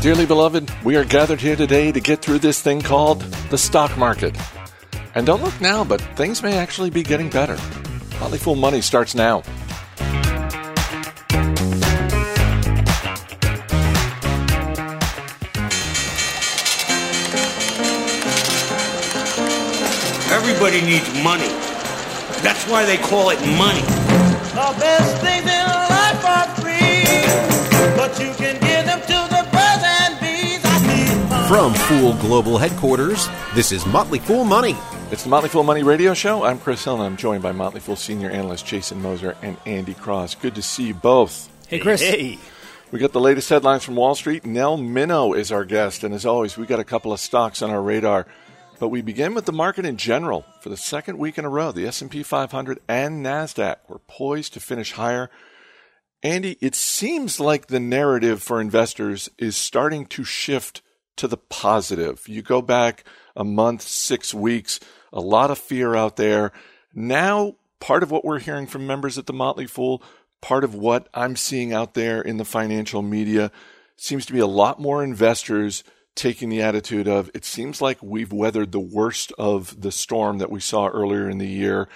Dearly beloved, we are gathered here today to get through this thing called the stock market. And don't look now, but things may actually be getting better. Motley Fool Money starts now. Everybody needs money. That's why they call it money. The best things in life are free, but you can give them to the birds and bees. From Fool Global Headquarters, this is Motley Fool Money. It's the Motley Fool Money Radio Show. I'm Chris Hill, and I'm joined by Motley Fool Senior Analyst Jason Moser and Andy Cross. Good to see you both. Hey, Chris. Hey. We got the latest headlines from Wall Street. Nell Minow is our guest, and as always, we got a couple of stocks on our radar. But we begin with the market in general. For the second week in a row, the S&P 500 and NASDAQ were poised to finish higher. Andy, it seems like the narrative for investors is starting to shift to the positive. You go back a month, 6 weeks, a lot of fear out there. Now, part of what we're hearing from members at the Motley Fool, part of what I'm seeing out there in the financial media, seems to be a lot more investors taking the attitude of, it seems like we've weathered the worst of the storm that we saw earlier in the year,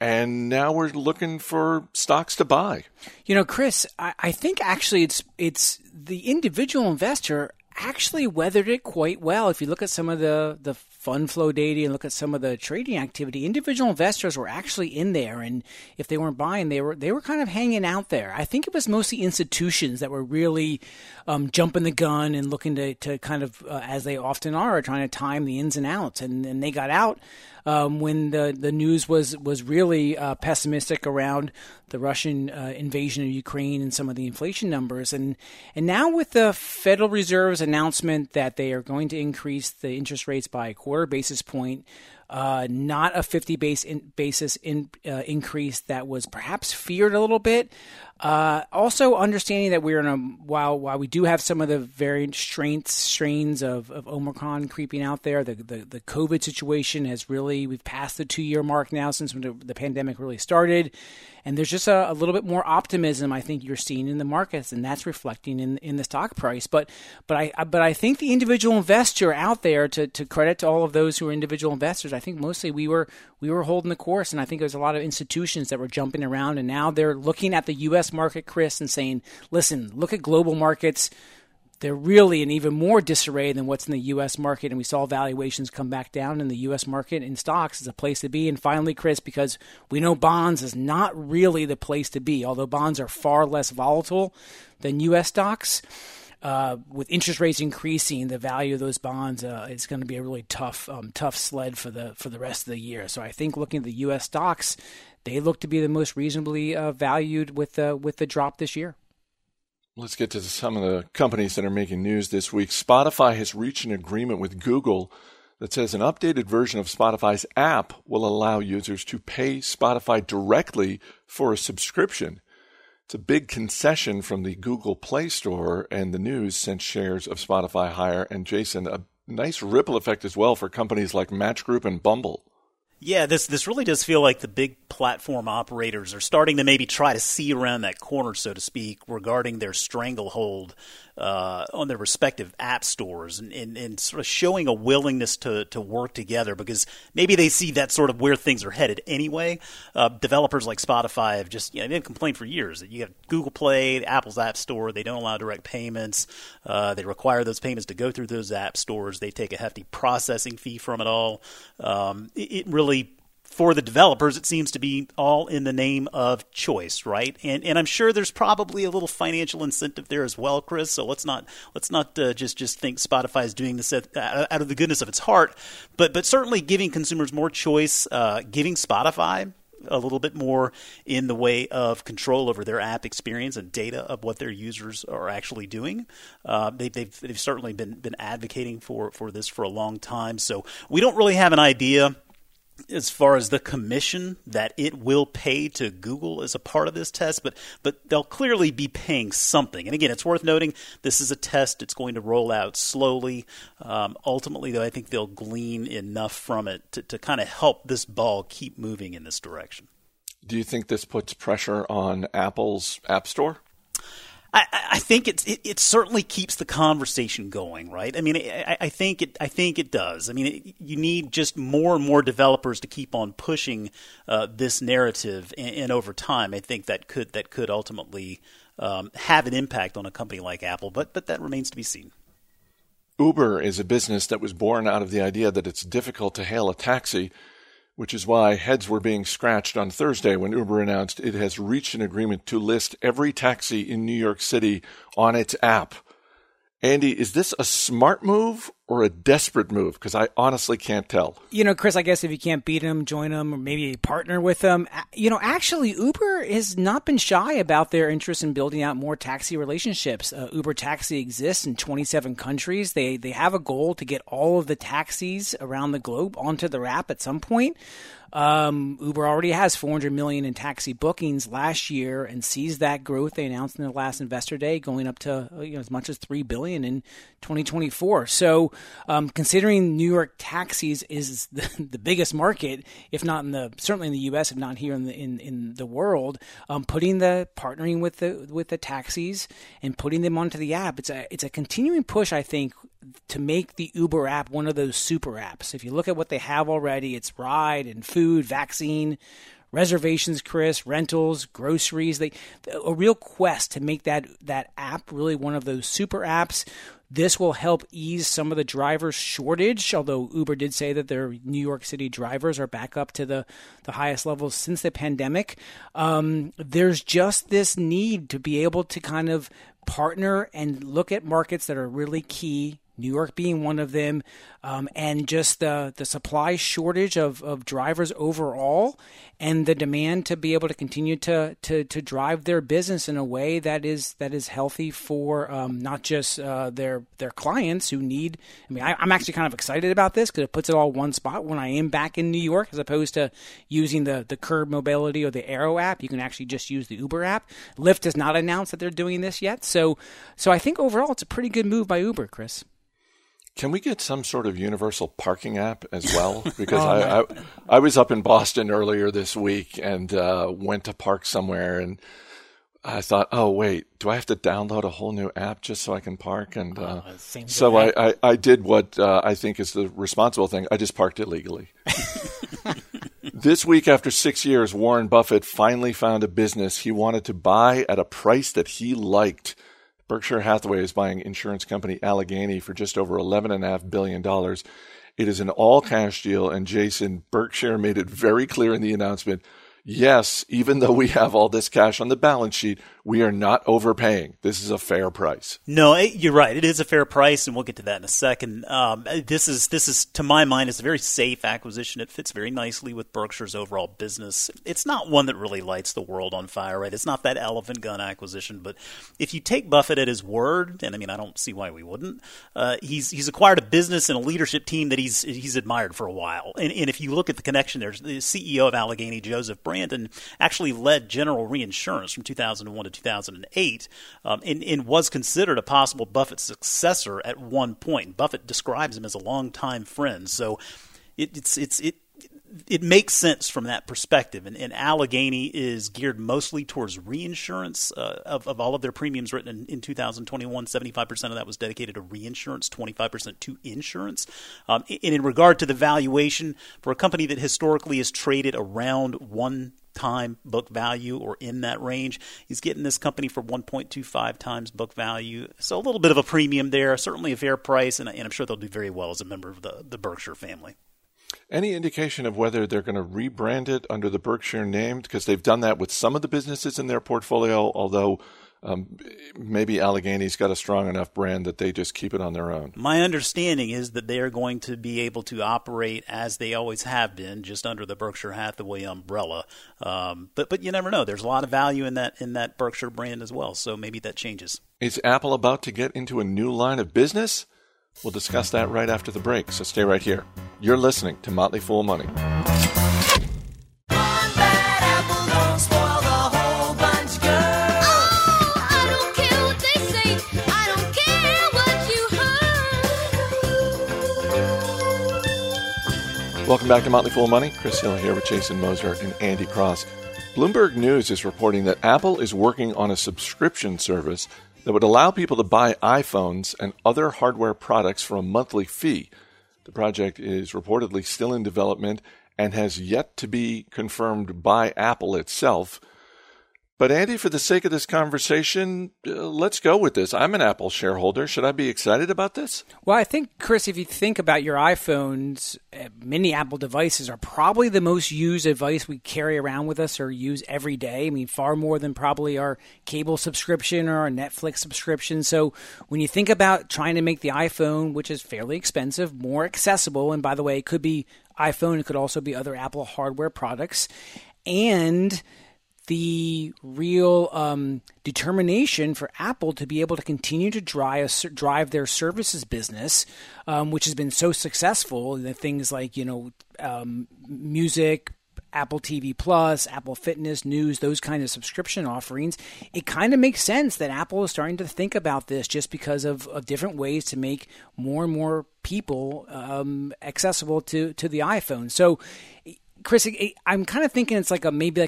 and now we're looking for stocks to buy. You know, Chris, I think actually it's the individual investor actually weathered it quite well. If you look at some of the fund flow data and look at some of the trading activity, individual investors were actually in there, and if they weren't buying, they were kind of hanging out there. I think it was mostly institutions that were really jumping the gun and looking to kind of, as they often are, trying to time the ins and outs, and they got out when the news was really pessimistic around the Russian invasion of Ukraine and some of the inflation numbers, and now with the Federal Reserve's announcement that they are going to increase the interest rates by a quarter basis point, not a 50 increase that was perhaps feared a little bit. Also understanding that we're in a while we do have some of the variant strains of Omicron creeping out there, the COVID situation has really, we've passed the 2-year mark now since when the pandemic really started, and there's just a little bit more optimism I think you're seeing in the markets, and that's reflecting in the stock price. But I think the individual investor out there, to credit to all of those who are individual investors, I think mostly we were holding the course, and I think there's a lot of institutions that were jumping around, and now they're looking at the U.S. market, Chris, and saying, listen, look at global markets. They're really in even more disarray than what's in the U.S. market, and we saw valuations come back down in the U.S. market, and stocks is a place to be. And finally, Chris, because we know bonds is not really the place to be, although bonds are far less volatile than U.S. stocks. With interest rates increasing, the value of those bonds, it's going to be a really tough sled for the rest of the year. So I think looking at the U.S. stocks, they look to be the most reasonably valued with the drop this year. Let's get to some of the companies that are making news this week. Spotify has reached an agreement with Google that says an updated version of Spotify's app will allow users to pay Spotify directly for a subscription. It's a big concession from the Google Play Store, and the news sent shares of Spotify higher. And Jason, a nice ripple effect as well for companies like Match Group and Bumble. Yeah, this really does feel like the big platform operators are starting to maybe try to see around that corner, so to speak, regarding their stranglehold on their respective app stores, and sort of showing a willingness to work together, because maybe they see that's sort of where things are headed anyway. Developers like Spotify have just, they've complained for years that you have Google Play, Apple's App Store, they don't allow direct payments. They require those payments to go through those app stores. They take a hefty processing fee from it all. It really, for the developers, it seems to be all in the name of choice, right? And I'm sure there's probably a little financial incentive there as well, Chris. So let's not just think Spotify is doing this out of the goodness of its heart, but certainly giving consumers more choice, giving Spotify a little bit more in the way of control over their app experience and data of what their users are actually doing. They've certainly been advocating for this for a long time. So we don't really have an idea as far as the commission that it will pay to Google as a part of this test, but they'll clearly be paying something. And again, it's worth noting this is a test. It's going to roll out slowly. Ultimately, though, I think they'll glean enough from it to kind of help this ball keep moving in this direction. Do you think this puts pressure on Apple's App Store? I think it certainly keeps the conversation going, right? I mean, I think it does. I mean, you need just more and more developers to keep on pushing this narrative, and over time, I think that could ultimately have an impact on a company like Apple, but that remains to be seen. Uber is a business that was born out of the idea that it's difficult to hail a taxi, which is why heads were being scratched on Thursday when Uber announced it has reached an agreement to list every taxi in New York City on its app. Andy, is this a smart move or a desperate move? Because I honestly can't tell. You know, Chris, I guess if you can't beat them, join them, or maybe partner with them. You know, actually, Uber has not been shy about their interest in building out more taxi relationships. Uber Taxi exists in 27 countries. They have a goal to get all of the taxis around the globe onto their app at some point. Uber already has 400 million in taxi bookings last year and sees that growth. They announced in their last investor day going up to as much as 3 billion in 2024. So considering New York taxis is the biggest market, if not certainly in the U.S., if not here in the world, partnering with the taxis and putting them onto the app. It's a continuing push, I think, to make the Uber app one of those super apps. If you look at what they have already, it's ride and food, vaccine, reservations, Chris, rentals, groceries. A real quest to make that app really one of those super apps. This will help ease some of the driver shortage, although Uber did say that their New York City drivers are back up to the highest levels since the pandemic. There's just this need to be able to kind of partner and look at markets that are really key, New York being one of them, and just the supply shortage of drivers overall and the demand to be able to continue to drive their business in a way that is healthy for not just their clients who need – I mean, I'm actually kind of excited about this because it puts it all in one spot when I am back in New York as opposed to using the Curb Mobility or the Aero app. You can actually just use the Uber app. Lyft has not announced that they're doing this yet. So I think overall it's a pretty good move by Uber, Chris. Can we get some sort of universal parking app as well? Because I was up in Boston earlier this week and went to park somewhere, and I thought, oh, wait, do I have to download a whole new app just so I can park? And so I did what I think is the responsible thing. I just parked illegally. This week, after 6 years, Warren Buffett finally found a business he wanted to buy at a price that he liked. Berkshire Hathaway is buying insurance company Allegheny for just over $11.5 billion. It is an all-cash deal, and Jason, Berkshire made it very clear in the announcement, yes, even though we have all this cash on the balance sheet, we are not overpaying. This is a fair price. No, you're right. It is a fair price, and we'll get to that in a second. This is, to my mind, it's a very safe acquisition. It fits very nicely with Berkshire's overall business. It's not one that really lights the world on fire, right? It's not that elephant gun acquisition. But if you take Buffett at his word, and I mean, I don't see why we wouldn't, he's acquired a business and a leadership team that he's admired for a while. And if you look at the connection there, the CEO of Allegheny, Joseph Brandon, actually led General Reinsurance from 2001 to 2008, and was considered a possible Buffett successor at one point. Buffett describes him as a longtime friend, so it makes sense from that perspective. And Allegheny is geared mostly towards reinsurance. Of all of their premiums written in 2021, 75% of that was dedicated to reinsurance, 25% to insurance. And in regard to the valuation, for a company that historically has traded around one time book value or in that range, he's getting this company for 1.25 times book value. So a little bit of a premium there, certainly a fair price, and I'm sure they'll do very well as a member of the Berkshire family. Any indication of whether they're going to rebrand it under the Berkshire name? Because they've done that with some of the businesses in their portfolio, although maybe Allegheny's got a strong enough brand that they just keep it on their own. My understanding is that they are going to be able to operate as they always have been, just under the Berkshire Hathaway umbrella. But you never know. There's a lot of value in that Berkshire brand as well, so maybe that changes. Is Apple about to get into a new line of business? We'll discuss that right after the break, so stay right here. You're listening to Motley Fool Money. Welcome back to Motley Fool Money. Chris Hill here with Jason Moser and Andy Cross. Bloomberg News is reporting that Apple is working on a subscription service that would allow people to buy iPhones and other hardware products for a monthly fee. The project is reportedly still in development and has yet to be confirmed by Apple itself. But Andy, for the sake of this conversation, let's go with this. I'm an Apple shareholder. Should I be excited about this? Well, I think, Chris, if you think about your iPhones, many Apple devices are probably the most used device we carry around with us or use every day. I mean, far more than probably our cable subscription or our Netflix subscription. So when you think about trying to make the iPhone, which is fairly expensive, more accessible, and by the way, it could be iPhone, it could also be other Apple hardware products, and the real determination for Apple to be able to continue to drive their services business, which has been so successful in things like, music, Apple TV Plus, Apple Fitness, news, those kind of subscription offerings. It kind of makes sense that Apple is starting to think about this just because of different ways to make more and more people accessible to the iPhone. So Chris, I'm kind of thinking it's like maybe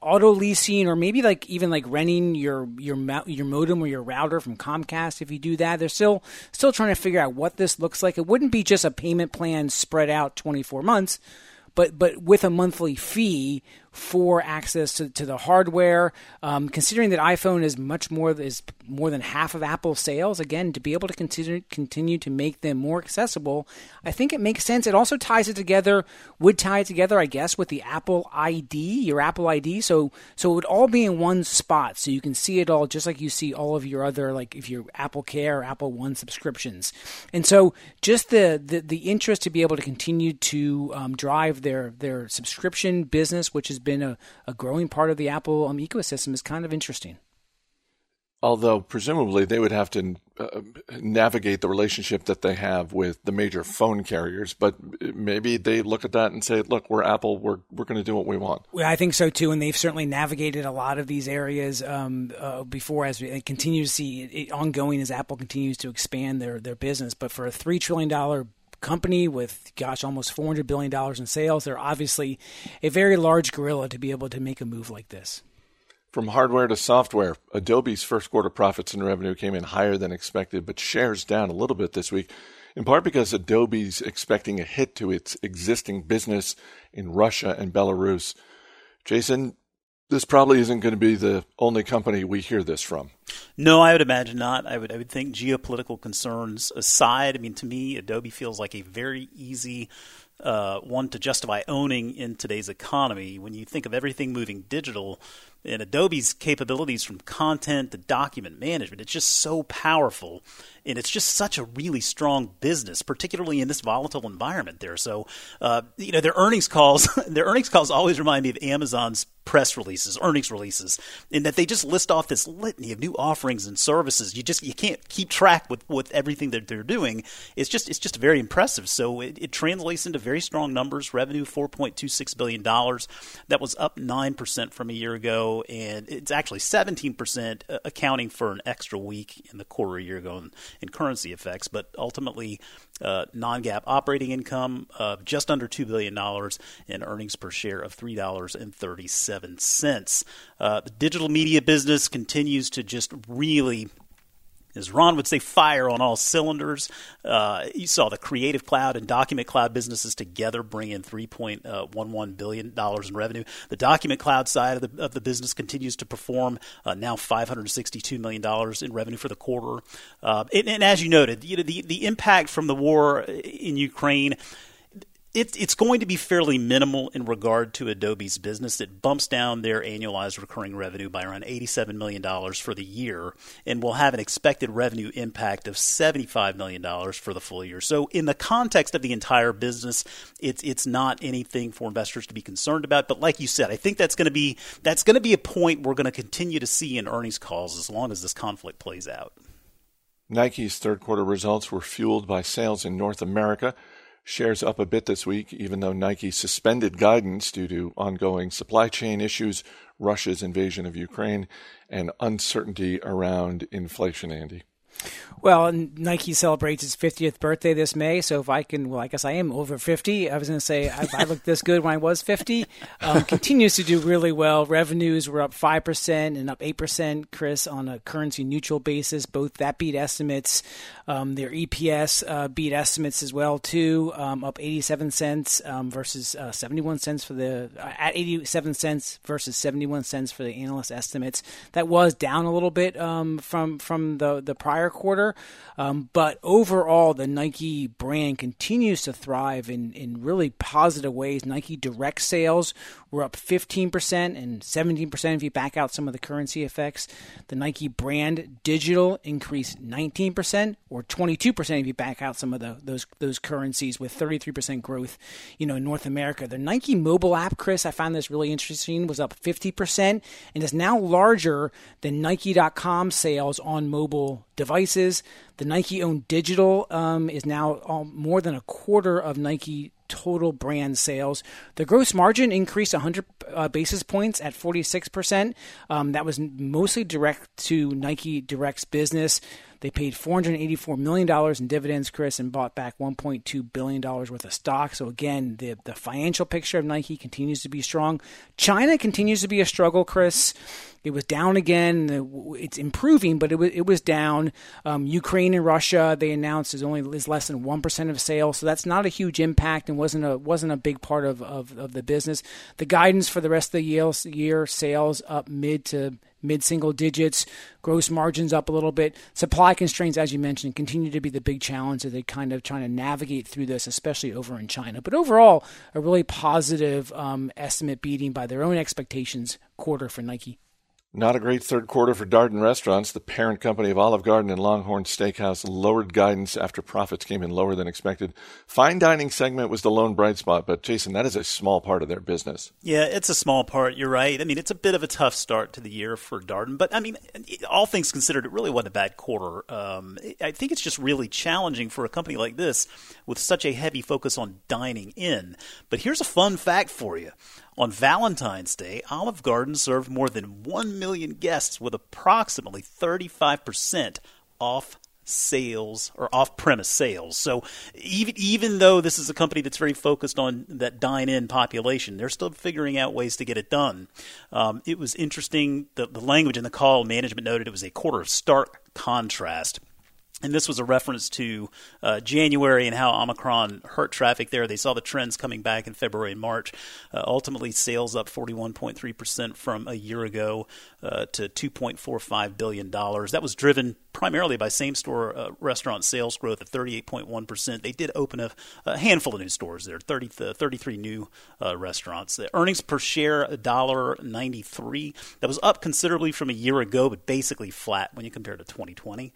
auto leasing, or maybe like even like renting your modem or your router from Comcast. If you do that, they're still trying to figure out what this looks like. It wouldn't be just a payment plan spread out 24 months, but with a monthly fee for access to the hardware. Considering that iPhone is more than half of Apple's sales, again, to be able to continue to make them more accessible, I think it makes sense. It also would tie it together, I guess, with the Apple ID, your Apple ID. So it would all be in one spot, so you can see it all, just like you see all of your other, like if you're Apple Care or Apple One subscriptions. And so just the interest to be able to continue to drive their subscription business, which has been a growing part of the Apple ecosystem, is kind of interesting. Although presumably they would have to navigate the relationship that they have with the major phone carriers, but maybe they look at that and say, look, we're Apple, we're going to do what we want. Well, I think so too, and they've certainly navigated a lot of these areas before, as we continue to see it ongoing as Apple continues to expand their business. But for a $3 trillion company with, almost $400 billion in sales, they're obviously a very large gorilla to be able to make a move like this. From hardware to software, Adobe's first quarter profits and revenue came in higher than expected, but shares down a little bit this week, in part because Adobe's expecting a hit to its existing business in Russia and Belarus. Jason, this probably isn't going to be the only company we hear this from. No, I would imagine not. I would think, geopolitical concerns aside, I mean, to me, Adobe feels like a very easy one to justify owning in today's economy. When you think of everything moving digital and Adobe's capabilities from content to document management, it's just so powerful. And it's just such a really strong business, particularly in this volatile environment there. So, their earnings calls always remind me of Amazon's earnings releases, in that they just list off this litany of new offerings and services. You can't keep track with everything that they're doing. It's just very impressive. So it translates into very strong numbers. Revenue, $4.26 billion. That was up 9% from a year ago, and it's actually 17% accounting for an extra week in the quarter a year ago and currency effects. But ultimately, non-GAAP operating income of just under $2 billion and earnings per share of $3.37. The digital media business continues to just really, as Ron would say, fire on all cylinders. You saw the Creative Cloud and Document Cloud businesses together bring in $3.11 billion in revenue. The Document Cloud side of the business continues to perform, now $562 million in revenue for the quarter. And as you noted, the impact from the war in Ukraine, it's going to be fairly minimal in regard to Adobe's business. It bumps down their annualized recurring revenue by around $87 million for the year, and will have an expected revenue impact of $75 million for the full year. So in the context of the entire business, it's not anything for investors to be concerned about. But like you said, I think that's going to be a point we're going to continue to see in earnings calls as long as this conflict plays out. Nike's third quarter results were fueled by sales in North America. Shares up a bit this week, even though Nike suspended guidance due to ongoing supply chain issues, Russia's invasion of Ukraine, and uncertainty around inflation, Andy. Well, and Nike celebrates its 50th birthday this May, so if I can, well, I guess I am over 50. I was going to say, I looked this good when I was 50. Continues to do really well. Revenues were up 5% and up 8%, Chris, on a currency-neutral basis. Both that beat estimates. Their EPS beat estimates as well, too, up 87 cents versus 71 cents for the – at 87 cents versus 71 cents for the analyst estimates. That was down a little bit from the prior quarter. But overall, the Nike brand continues to thrive in really positive ways. Nike direct sales were up 15% and 17% if you back out some of the currency effects. The Nike brand digital increased 19% or 22% if you back out some of those currencies, with 33% growth, in North America. The Nike mobile app, Chris, I found this really interesting, was up 50% and is now larger than Nike.com sales on mobile devices. The Nike-owned digital is now more than a quarter of Nike total brand sales. The gross margin increased 100 basis points at 46%. That was mostly direct to Nike Direct's business. They paid $484 million in dividends, Chris, and bought back $1.2 billion worth of stock. So again, the financial picture of Nike continues to be strong. China continues to be a struggle, Chris. It was down again. It's improving, but it was down. Ukraine and Russia, they announced, is less than 1% of sales. So that's not a huge impact and wasn't a big part of the business. The guidance for the rest of the year, sales up mid-single digits, gross margins up a little bit. Supply constraints, as you mentioned, continue to be the big challenge that they're kind of trying to navigate through this, especially over in China. But overall, a really positive estimate beating by their own expectations quarter for Nike. Not a great third quarter for Darden Restaurants. The parent company of Olive Garden and Longhorn Steakhouse lowered guidance after profits came in lower than expected. Fine dining segment was the lone bright spot, but Jason, that is a small part of their business. Yeah, it's a small part. You're right. I mean, it's a bit of a tough start to the year for Darden, but I mean, all things considered, it really wasn't a bad quarter. I think it's just really challenging for a company like this with such a heavy focus on dining in. But here's a fun fact for you. On Valentine's Day, Olive Garden served more than 1 million guests with approximately 35% off sales or off-premise sales. So even though this is a company that's very focused on that dine-in population, they're still figuring out ways to get it done. It was interesting. The language in the call, management noted it was a quarter of stark contrast. And this was a reference to January and how Omicron hurt traffic there. They saw the trends coming back in February and March. Ultimately, sales up 41.3% from a year ago to $2.45 billion. That was driven primarily by same-store restaurant sales growth of 38.1%. They did open a handful of new stores there, 33 new restaurants. The earnings per share, $1.93. That was up considerably from a year ago, but basically flat when you compare to 2020.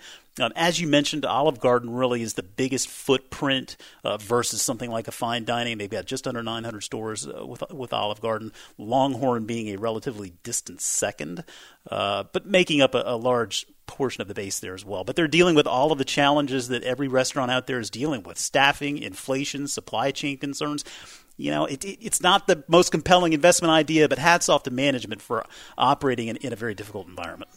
As you mentioned, Olive Garden really is the biggest footprint versus something like a fine dining. They've got just under 900 stores with Olive Garden, Longhorn being a relatively distant second, but making up a large portion of the base there as well. But they're dealing with all of the challenges that every restaurant out there is dealing with: staffing, inflation, supply chain concerns. It's not the most compelling investment idea, but hats off to management for operating in a very difficult environment.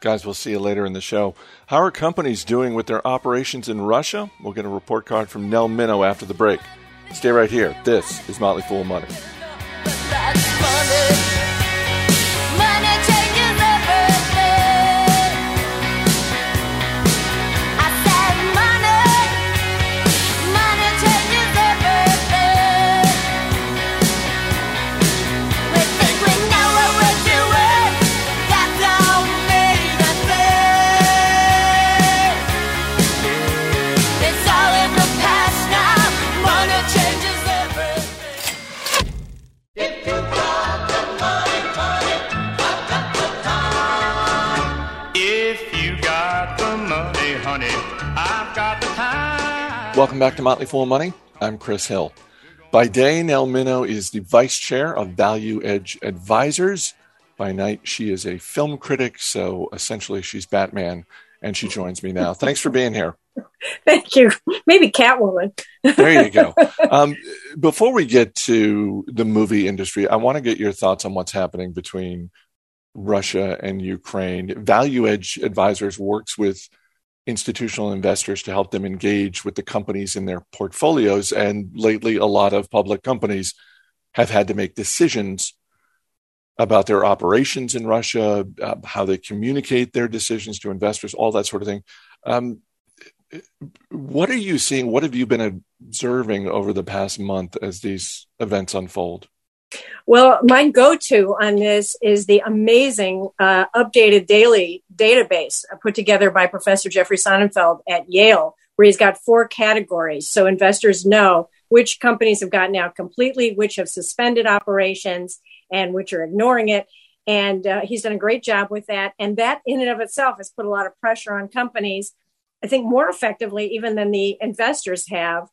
Guys, we'll see you later in the show. How are companies doing with their operations in Russia? We'll get a report card from Nell Minow after the break. Stay right here. This is Motley Fool Money. Welcome back to Motley Fool Money. I'm Chris Hill. By day, Nell Minow is the vice chair of Value Edge Advisors. By night, she is a film critic, so essentially she's Batman, and she joins me now. Thanks for being here. Thank you. Maybe Catwoman. There you go. Before we get to the movie industry, I want to get your thoughts on what's happening between Russia and Ukraine. Value Edge Advisors works with institutional investors to help them engage with the companies in their portfolios. And lately, a lot of public companies have had to make decisions about their operations in Russia, how they communicate their decisions to investors, all that sort of thing. What are you seeing? What have you been observing over the past month as these events unfold? Well, my go-to on this is the amazing updated daily database put together by Professor Jeffrey Sonnenfeld at Yale, where he's got four categories. So investors know which companies have gotten out completely, which have suspended operations, and which are ignoring it. And he's done a great job with that. And that in and of itself has put a lot of pressure on companies, I think more effectively even than the investors have.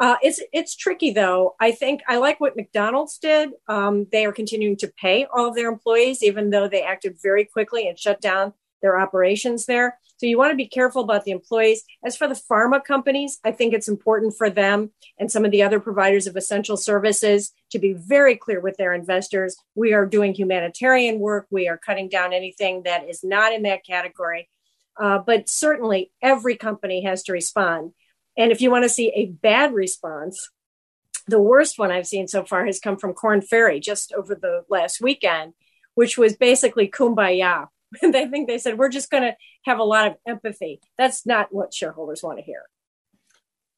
It's tricky, though. I think I like what McDonald's did. They are continuing to pay all of their employees, even though they acted very quickly and shut down their operations there. So you want to be careful about the employees. As for the pharma companies, I think it's important for them and some of the other providers of essential services to be very clear with their investors. We are doing humanitarian work. We are cutting down anything that is not in that category. But certainly every company has to respond. And if you want to see a bad response, the worst one I've seen so far has come from Korn Ferry just over the last weekend, which was basically kumbaya. They think they said, we're just going to have a lot of empathy. That's not what shareholders want to hear.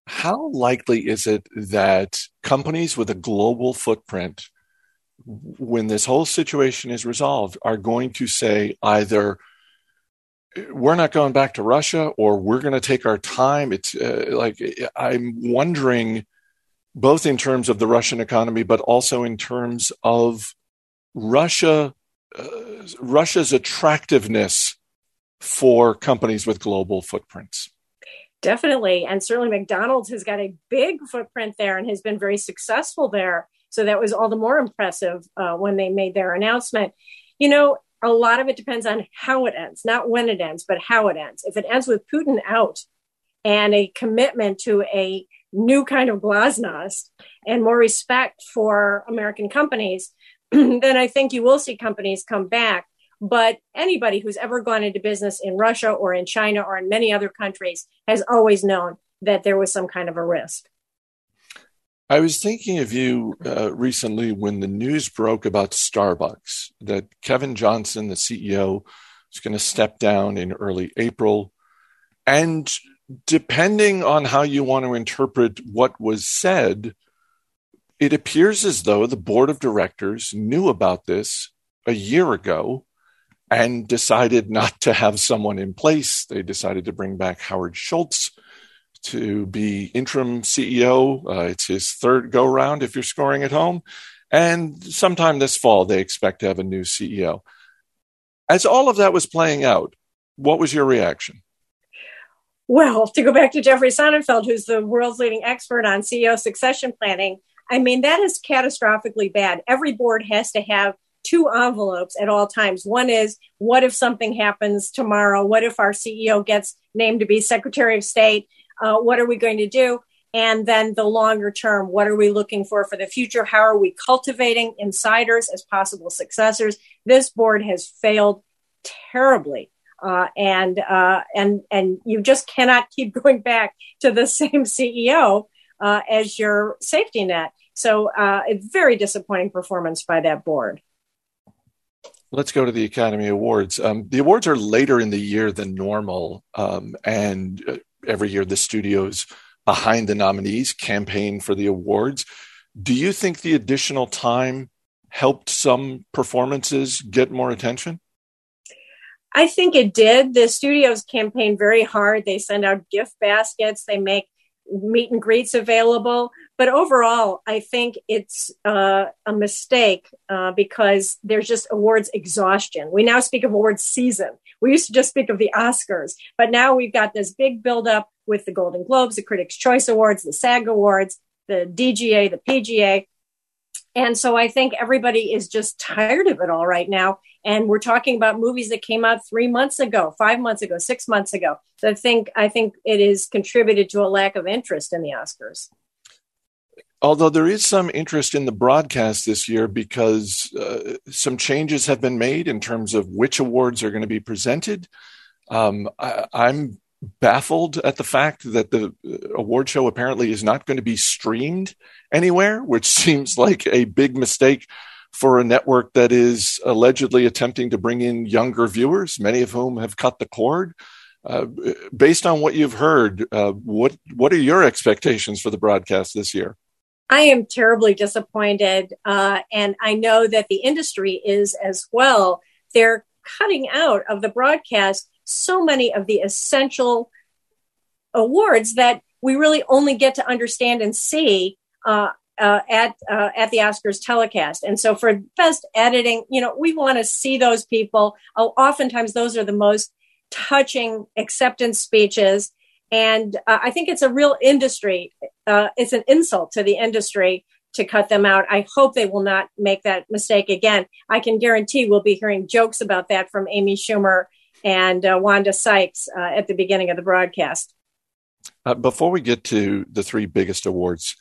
How likely is it that companies with a global footprint, when this whole situation is resolved, are going to say either, we're not going back to Russia, or we're going to take our time? It's I'm wondering both in terms of the Russian economy, but also in terms of Russia's attractiveness for companies with global footprints. Definitely. And certainly McDonald's has got a big footprint there and has been very successful there. So that was all the more impressive when they made their announcement. You know, a lot of it depends on how it ends, not when it ends, but how it ends. If it ends with Putin out and a commitment to a new kind of glasnost and more respect for American companies, then I think you will see companies come back. But anybody who's ever gone into business in Russia or in China or in many other countries has always known that there was some kind of a risk. I was thinking of you recently when the news broke about Starbucks, that Kevin Johnson, the CEO, is going to step down in early April. And depending on how you want to interpret what was said, it appears as though the board of directors knew about this a year ago and decided not to have someone in place. They decided to bring back Howard Schultz to be interim CEO. It's his third go-round if you're scoring at home. And sometime this fall, they expect to have a new CEO. As all of that was playing out, what was your reaction? Well, to go back to Jeffrey Sonnenfeld, who's the world's leading expert on CEO succession planning, I mean, that is catastrophically bad. Every board has to have two envelopes at all times. One is, what if something happens tomorrow? What if our CEO gets named to be Secretary of State? What are we going to do? And then the longer term, what are we looking for the future? How are we cultivating insiders as possible successors? This board has failed terribly. And you just cannot keep going back to the same CEO as your safety net. So a very disappointing performance by that board. Let's go to the Academy Awards. The awards are later in the year than normal. Every year, the studios behind the nominees campaign for the awards. Do you think the additional time helped some performances get more attention? I think it did. The studios campaign very hard. They send out gift baskets. They make meet and greets available. But overall, I think it's a mistake because there's just awards exhaustion. We now speak of awards season. We used to just speak of the Oscars, but now we've got this big buildup with the Golden Globes, the Critics' Choice Awards, the SAG Awards, the DGA, the PGA. And so I think everybody is just tired of it all right now. And we're talking about movies that came out 3 months ago, 5 months ago, 6 months ago. So I think it has contributed to a lack of interest in the Oscars. Although there is some interest in the broadcast this year because some changes have been made in terms of which awards are going to be presented. I'm baffled at the fact that the award show apparently is not going to be streamed anywhere, which seems like a big mistake for a network that is allegedly attempting to bring in younger viewers, many of whom have cut the cord. Based on what you've heard, what are your expectations for the broadcast this year? I am terribly disappointed, and I know that the industry is as well. They're cutting out of the broadcast so many of the essential awards that we really only get to understand and see at the Oscars telecast. And so for best editing, you know, we want to see those people. Oftentimes those are the most touching acceptance speeches. And I think it's a real industry. It's an insult to the industry to cut them out. I hope they will not make that mistake again. I can guarantee we'll be hearing jokes about that from Amy Schumer and Wanda Sykes at the beginning of the broadcast. Before we get to the three biggest awards,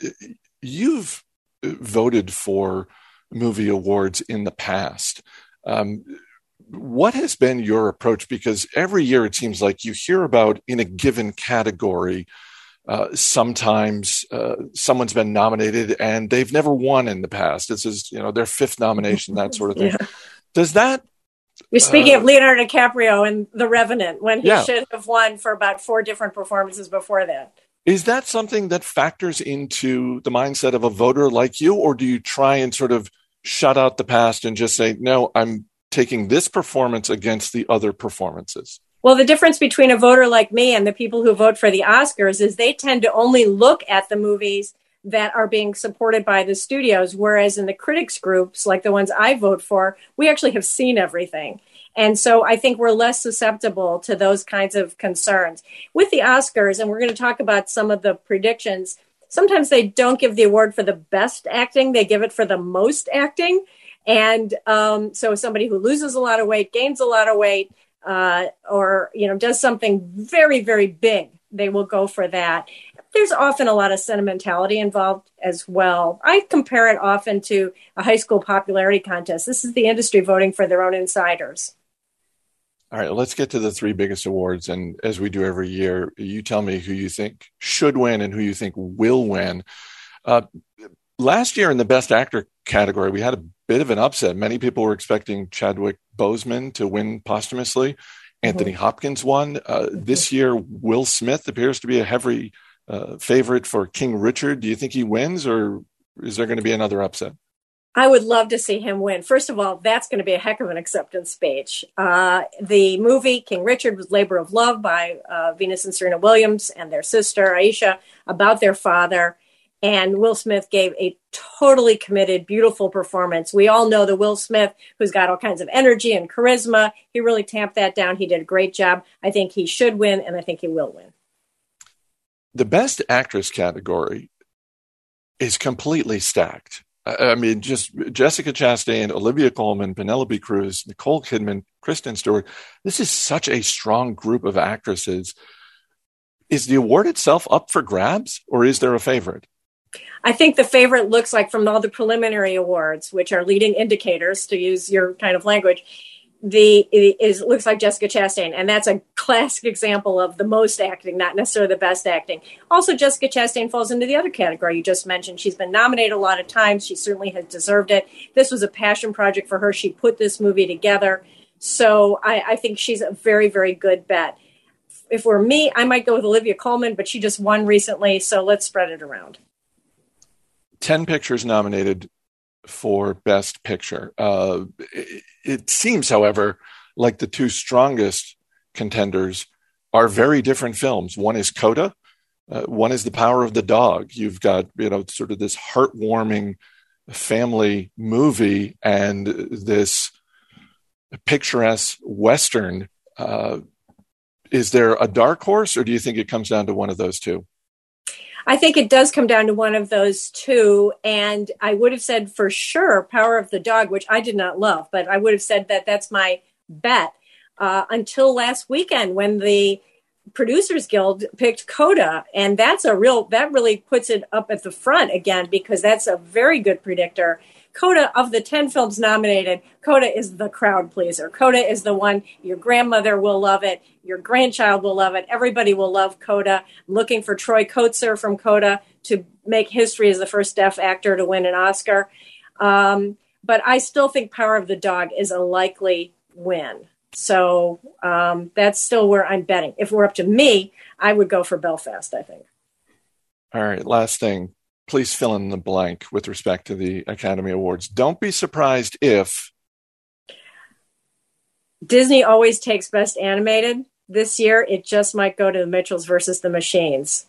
you've voted for movie awards in the past. What has been your approach? Because every year it seems like you hear about in a given category, sometimes someone's been nominated and they've never won in the past. This is, you know, their fifth nomination, that sort of thing. Yeah. Does that? We're speaking of Leonardo DiCaprio in The Revenant, when he should have won for about four different performances before that. Is that something that factors into the mindset of a voter like you, or do you try and sort of shut out the past and just say, no, I'm taking this performance against the other performances? Well, the difference between a voter like me and the people who vote for the Oscars is they tend to only look at the movies that are being supported by the studios, whereas in the critics groups, like the ones I vote for, we actually have seen everything. And so I think we're less susceptible to those kinds of concerns. With the Oscars, and we're going to talk about some of the predictions, sometimes they don't give the award for the best acting, they give it for the most acting. And so somebody who loses a lot of weight, gains a lot of weight, or, you know, does something very, very big, they will go for that. There's often a lot of sentimentality involved as well. I compare it often to a high school popularity contest. This is the industry voting for their own insiders. All right, let's get to the three biggest awards. And as we do every year, you tell me who you think should win and who you think will win. Last year in the Best Actor category, we had a bit of an upset. Many people were expecting Chadwick Boseman to win posthumously. Anthony Hopkins won. This year, Will Smith appears to be a heavy favorite for King Richard. Do you think he wins, or is there going to be another upset? I would love to see him win. First of all, that's going to be a heck of an acceptance speech. The movie King Richard was Labor of Love by Venus and Serena Williams and their sister Aisha about their father. And Will Smith gave a totally committed, beautiful performance. We all know the Will Smith who's got all kinds of energy and charisma. He really tamped that down. He did a great job. I think he should win, and I think he will win. The Best Actress category is completely stacked. I mean, just Jessica Chastain, Olivia Colman, Penelope Cruz, Nicole Kidman, Kristen Stewart. This is such a strong group of actresses. Is the award itself up for grabs, or is there a favorite? I think the favorite looks like from all the preliminary awards, which are leading indicators, to use your kind of language, it looks like Jessica Chastain. And that's a classic example of the most acting, not necessarily the best acting. Also, Jessica Chastain falls into the other category you just mentioned. She's been nominated a lot of times. She certainly has deserved it. This was a passion project for her. She put this movie together. So I think she's a very, very good bet. If we're me, I might go with Olivia Colman, but she just won recently. So let's spread it around. 10 pictures nominated for Best Picture. It seems, however, like the two strongest contenders are very different films. One is Coda. One is The Power of the Dog. You've got, you know, sort of this heartwarming family movie and this picturesque Western. Is there a dark horse, or do you think it comes down to one of those two? I think it does come down to one of those two. And I would have said for sure Power of the Dog, which I did not love, but I would have said that that's my bet until last weekend when the Producers Guild picked Coda. And that really puts it up at the front again, because that's a very good predictor Coda, of the 10 films nominated, Coda is the crowd pleaser. Coda is the one, your grandmother will love it, your grandchild will love it, everybody will love Coda. I'm looking for Troy Kotsur from Coda to make history as the first deaf actor to win an Oscar. But I still think Power of the Dog is a likely win. So that's still where I'm betting. If it were up to me, I would go for Belfast, I think. All right, last thing. Please fill in the blank with respect to the Academy Awards. Don't be surprised if... Disney always takes Best Animated. This year, it just might go to The Mitchells versus the Machines.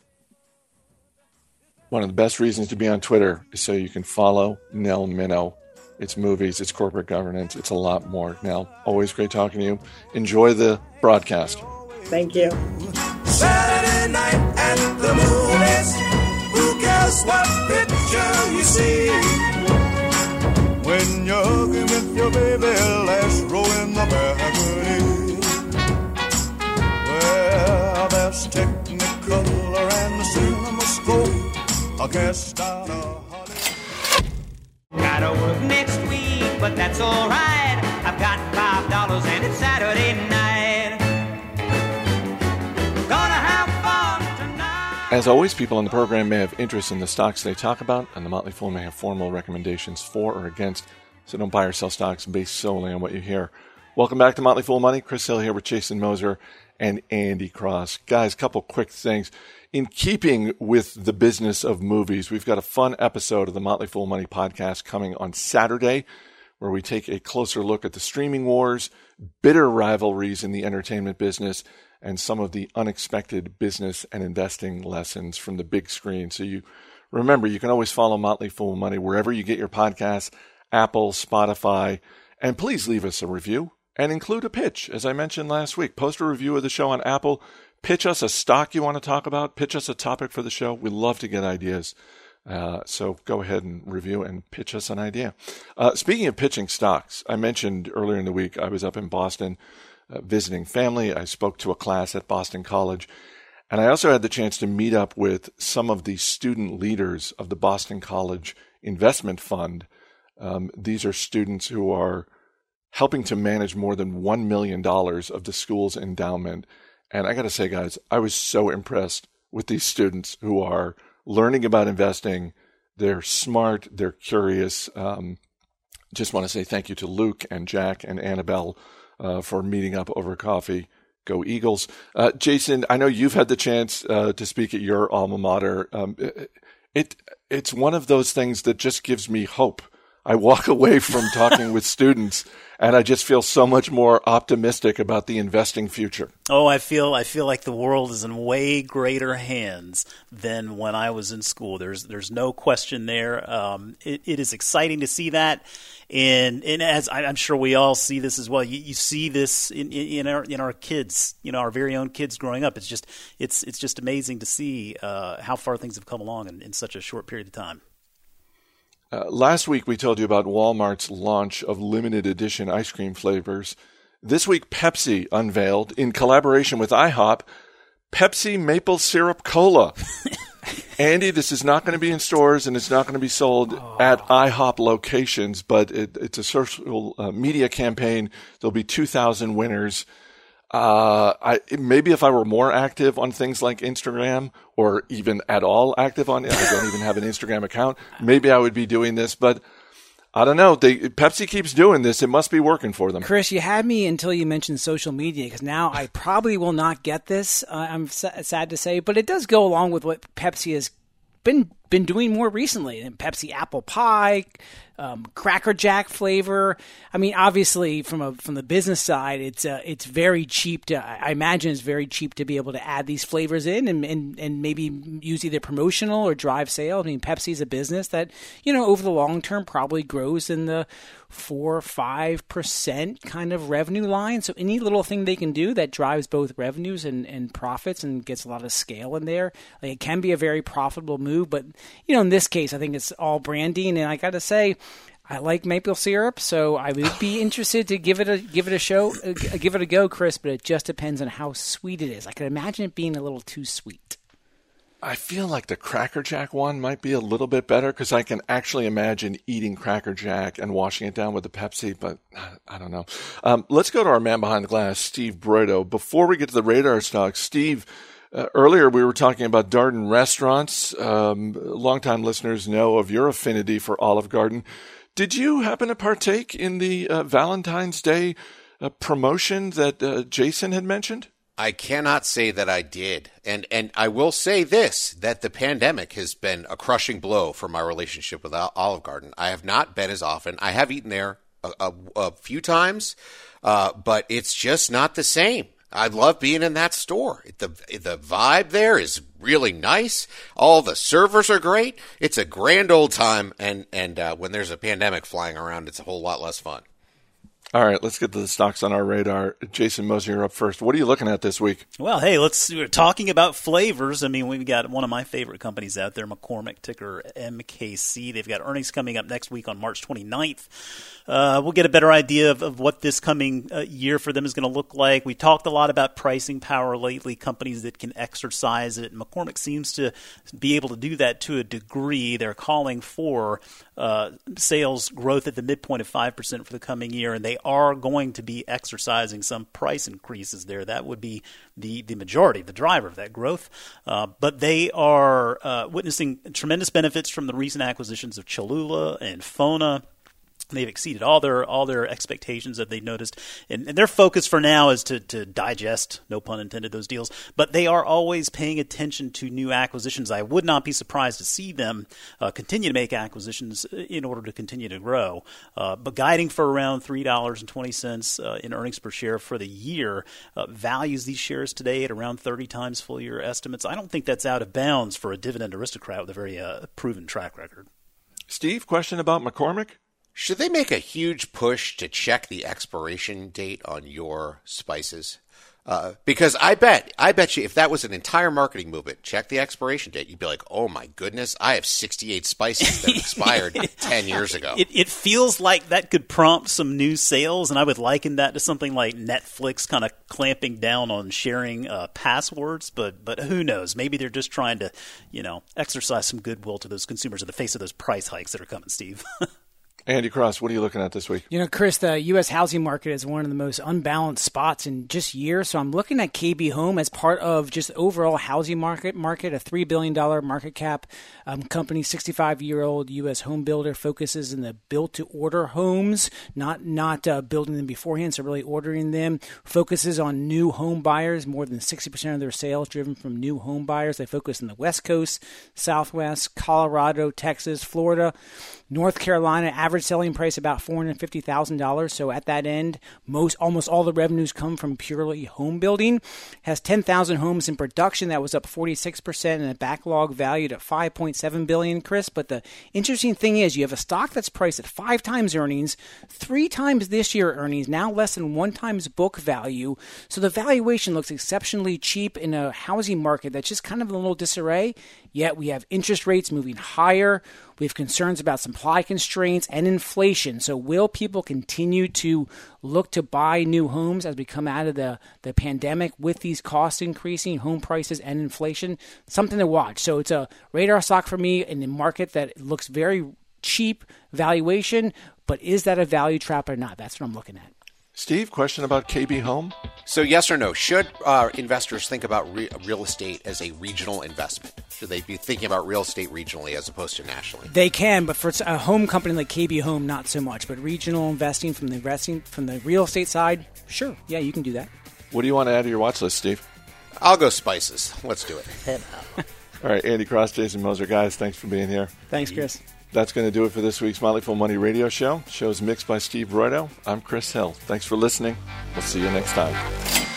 One of the best reasons to be on Twitter is so you can follow Nell Minow. It's movies, it's corporate governance, it's a lot more. Nell, always great talking to you. Enjoy the broadcast. Thank you. Saturday night at the movies. Who cares what picture you see? When you're hugging with your baby, last row in the balcony. Well, there's Technicolor and the CinemaScope. I can't start a gotta work next week, but that's all right. I've got $5 and it's Saturday night. Gonna have fun tonight. As always, people on the program may have interest in the stocks they talk about, and the Motley Fool may have formal recommendations for or against, so don't buy or sell stocks based solely on what you hear. Welcome back to Motley Fool Money. Chris Hill here with Jason Moser and Andy Cross. Guys, couple quick things. In keeping with the business of movies, we've got a fun episode of the Motley Fool Money podcast coming on Saturday, where we take a closer look at the streaming wars, bitter rivalries in the entertainment business, and some of the unexpected business and investing lessons from the big screen. So you remember, you can always follow Motley Fool Money wherever you get your podcasts, Apple, Spotify, and please leave us a review and include a pitch. As I mentioned last week, post a review of the show on Apple. Pitch us a stock you want to talk about. Pitch us a topic for the show. We love to get ideas. So go ahead and review and pitch us an idea. Speaking of pitching stocks, I mentioned earlier in the week I was up in Boston visiting family. I spoke to a class at Boston College. And I also had the chance to meet up with some of the student leaders of the Boston College Investment Fund. These are students who are helping to manage more than $1 million of the school's endowment. And I got to say, guys, I was so impressed with these students who are learning about investing. They're smart. They're curious. Just want to say thank you to Luke and Jack and Annabelle for meeting up over coffee. Go Eagles. Jason, I know you've had the chance to speak at your alma mater. It's one of those things that just gives me hope. I walk away from talking with students, and I just feel so much more optimistic about the investing future. Oh, I feel like the world is in way greater hands than when I was in school. There's no question there. It is exciting to see that, and as I'm sure we all see this as well. You see this in our kids, our very own kids growing up. It's just amazing to see how far things have come along in such a short period of time. Last week, we told you about Walmart's launch of limited edition ice cream flavors. This week, Pepsi unveiled, in collaboration with IHOP, Pepsi Maple Syrup Cola. Andy, this is not going to be in stores and it's not going to be sold at IHOP locations, but it's a social media campaign. There'll be 2,000 winners. Maybe if I were more active on things like Instagram, or even at all active on it, I don't even have an Instagram account, maybe I would be doing this, but I don't know. Pepsi keeps doing this. It must be working for them. Chris, you had me until you mentioned social media, because now I probably will not get this, I'm sad to say, but it does go along with what Pepsi has been doing more recently, and Pepsi apple pie, Cracker Jack flavor. I mean, obviously from the business side, it's very cheap to. I imagine it's very cheap to be able to add these flavors in and maybe use either promotional or drive sale. I mean, Pepsi's a business that over the long term probably grows in the 4-5% kind of revenue line. So any little thing they can do that drives both revenues and profits and gets a lot of scale in there, like it can be a very profitable move. But in this case, I think it's all branding, and I got to say, I like maple syrup, so I would be interested to give it a go, Chris. But it just depends on how sweet it is. I can imagine it being a little too sweet. I feel like the Cracker Jack one might be a little bit better because I can actually imagine eating Cracker Jack and washing it down with a Pepsi, but I don't know. Let's go to our man behind the glass, Steve Broido. Before we get to the radar stocks, Steve, earlier we were talking about Darden Restaurants. Longtime listeners know of your affinity for Olive Garden. Did you happen to partake in the Valentine's Day promotion that Jason had mentioned? I cannot say that I did. And I will say this, that the pandemic has been a crushing blow for my relationship with Olive Garden. I have not been as often. I have eaten there a few times, but it's just not the same. I love being in that store. The vibe there is really nice. All the servers are great. It's a grand old time. And when there's a pandemic flying around, it's a whole lot less fun. All right, let's get to the stocks on our radar. Jason Moser, you're up first. What are you looking at this week? Well, hey, we're talking about flavors. I mean, we've got one of my favorite companies out there, McCormick, ticker MKC. They've got earnings coming up next week on March 29th. We'll get a better idea of what this coming year for them is going to look like. We talked a lot about pricing power lately, companies that can exercise it. McCormick seems to be able to do that to a degree. They're calling for sales growth at the midpoint of 5% for the coming year, and they are going to be exercising some price increases there. That would be the majority, the driver of that growth. But they are witnessing tremendous benefits from the recent acquisitions of Cholula and FONA. They've exceeded all their expectations that they noticed. And their focus for now is to digest, no pun intended, those deals. But they are always paying attention to new acquisitions. I would not be surprised to see them continue to make acquisitions in order to continue to grow. But guiding for around $3.20 in earnings per share for the year, values these shares today at around 30 times full year estimates. I don't think that's out of bounds for a dividend aristocrat with a very proven track record. Steve, question about McCormick? Should they make a huge push to check the expiration date on your spices? Because I bet you if that was an entire marketing movement, check the expiration date, you'd be like, oh my goodness, I have 68 spices that expired 10 years ago. It feels like that could prompt some new sales, and I would liken that to something like Netflix kind of clamping down on sharing passwords, but who knows? Maybe they're just trying to, exercise some goodwill to those consumers in the face of those price hikes that are coming, Steve. Andy Cross, what are you looking at this week? Chris, the U.S. housing market is one of the most unbalanced spots in just years. So I'm looking at KB Home as part of just overall housing market, a $3 billion market cap company, 65-year-old U.S. home builder, focuses in the built-to-order homes, not building them beforehand, so really ordering them, focuses on new home buyers, more than 60% of their sales driven from new home buyers. They focus on the West Coast, Southwest, Colorado, Texas, Florida, North Carolina. Average selling price about $450,000. So at that end, almost all the revenues come from purely home building. Has 10,000 homes in production. That was up 46% and a backlog valued at $5.7 billion, Chris. But the interesting thing is you have a stock that's priced at 5 times earnings, 3 times this year earnings, now less than 1 times book value. So the valuation looks exceptionally cheap in a housing market that's just kind of in a little disarray. Yet we have interest rates moving higher. We have concerns about supply constraints and inflation. So will people continue to look to buy new homes as we come out of the pandemic with these costs increasing, home prices and inflation? Something to watch. So it's a radar stock for me in a market that looks very cheap valuation, but is that a value trap or not? That's what I'm looking at. Steve, question about KB Home? So yes or no, should investors think about real estate as a regional investment? Should they be thinking about real estate regionally as opposed to nationally? They can, but for a home company like KB Home, not so much. But regional investing from the real estate side, sure. Yeah, you can do that. What do you want to add to your watch list, Steve? I'll go spices. Let's do it. All right, Andy Cross, Jason Moser. Guys, thanks for being here. Thanks, Chris. That's going to do it for this week's Motley Fool Money radio show. Show's mixed by Steve Broido. I'm Chris Hill. Thanks for listening. We'll see you next time.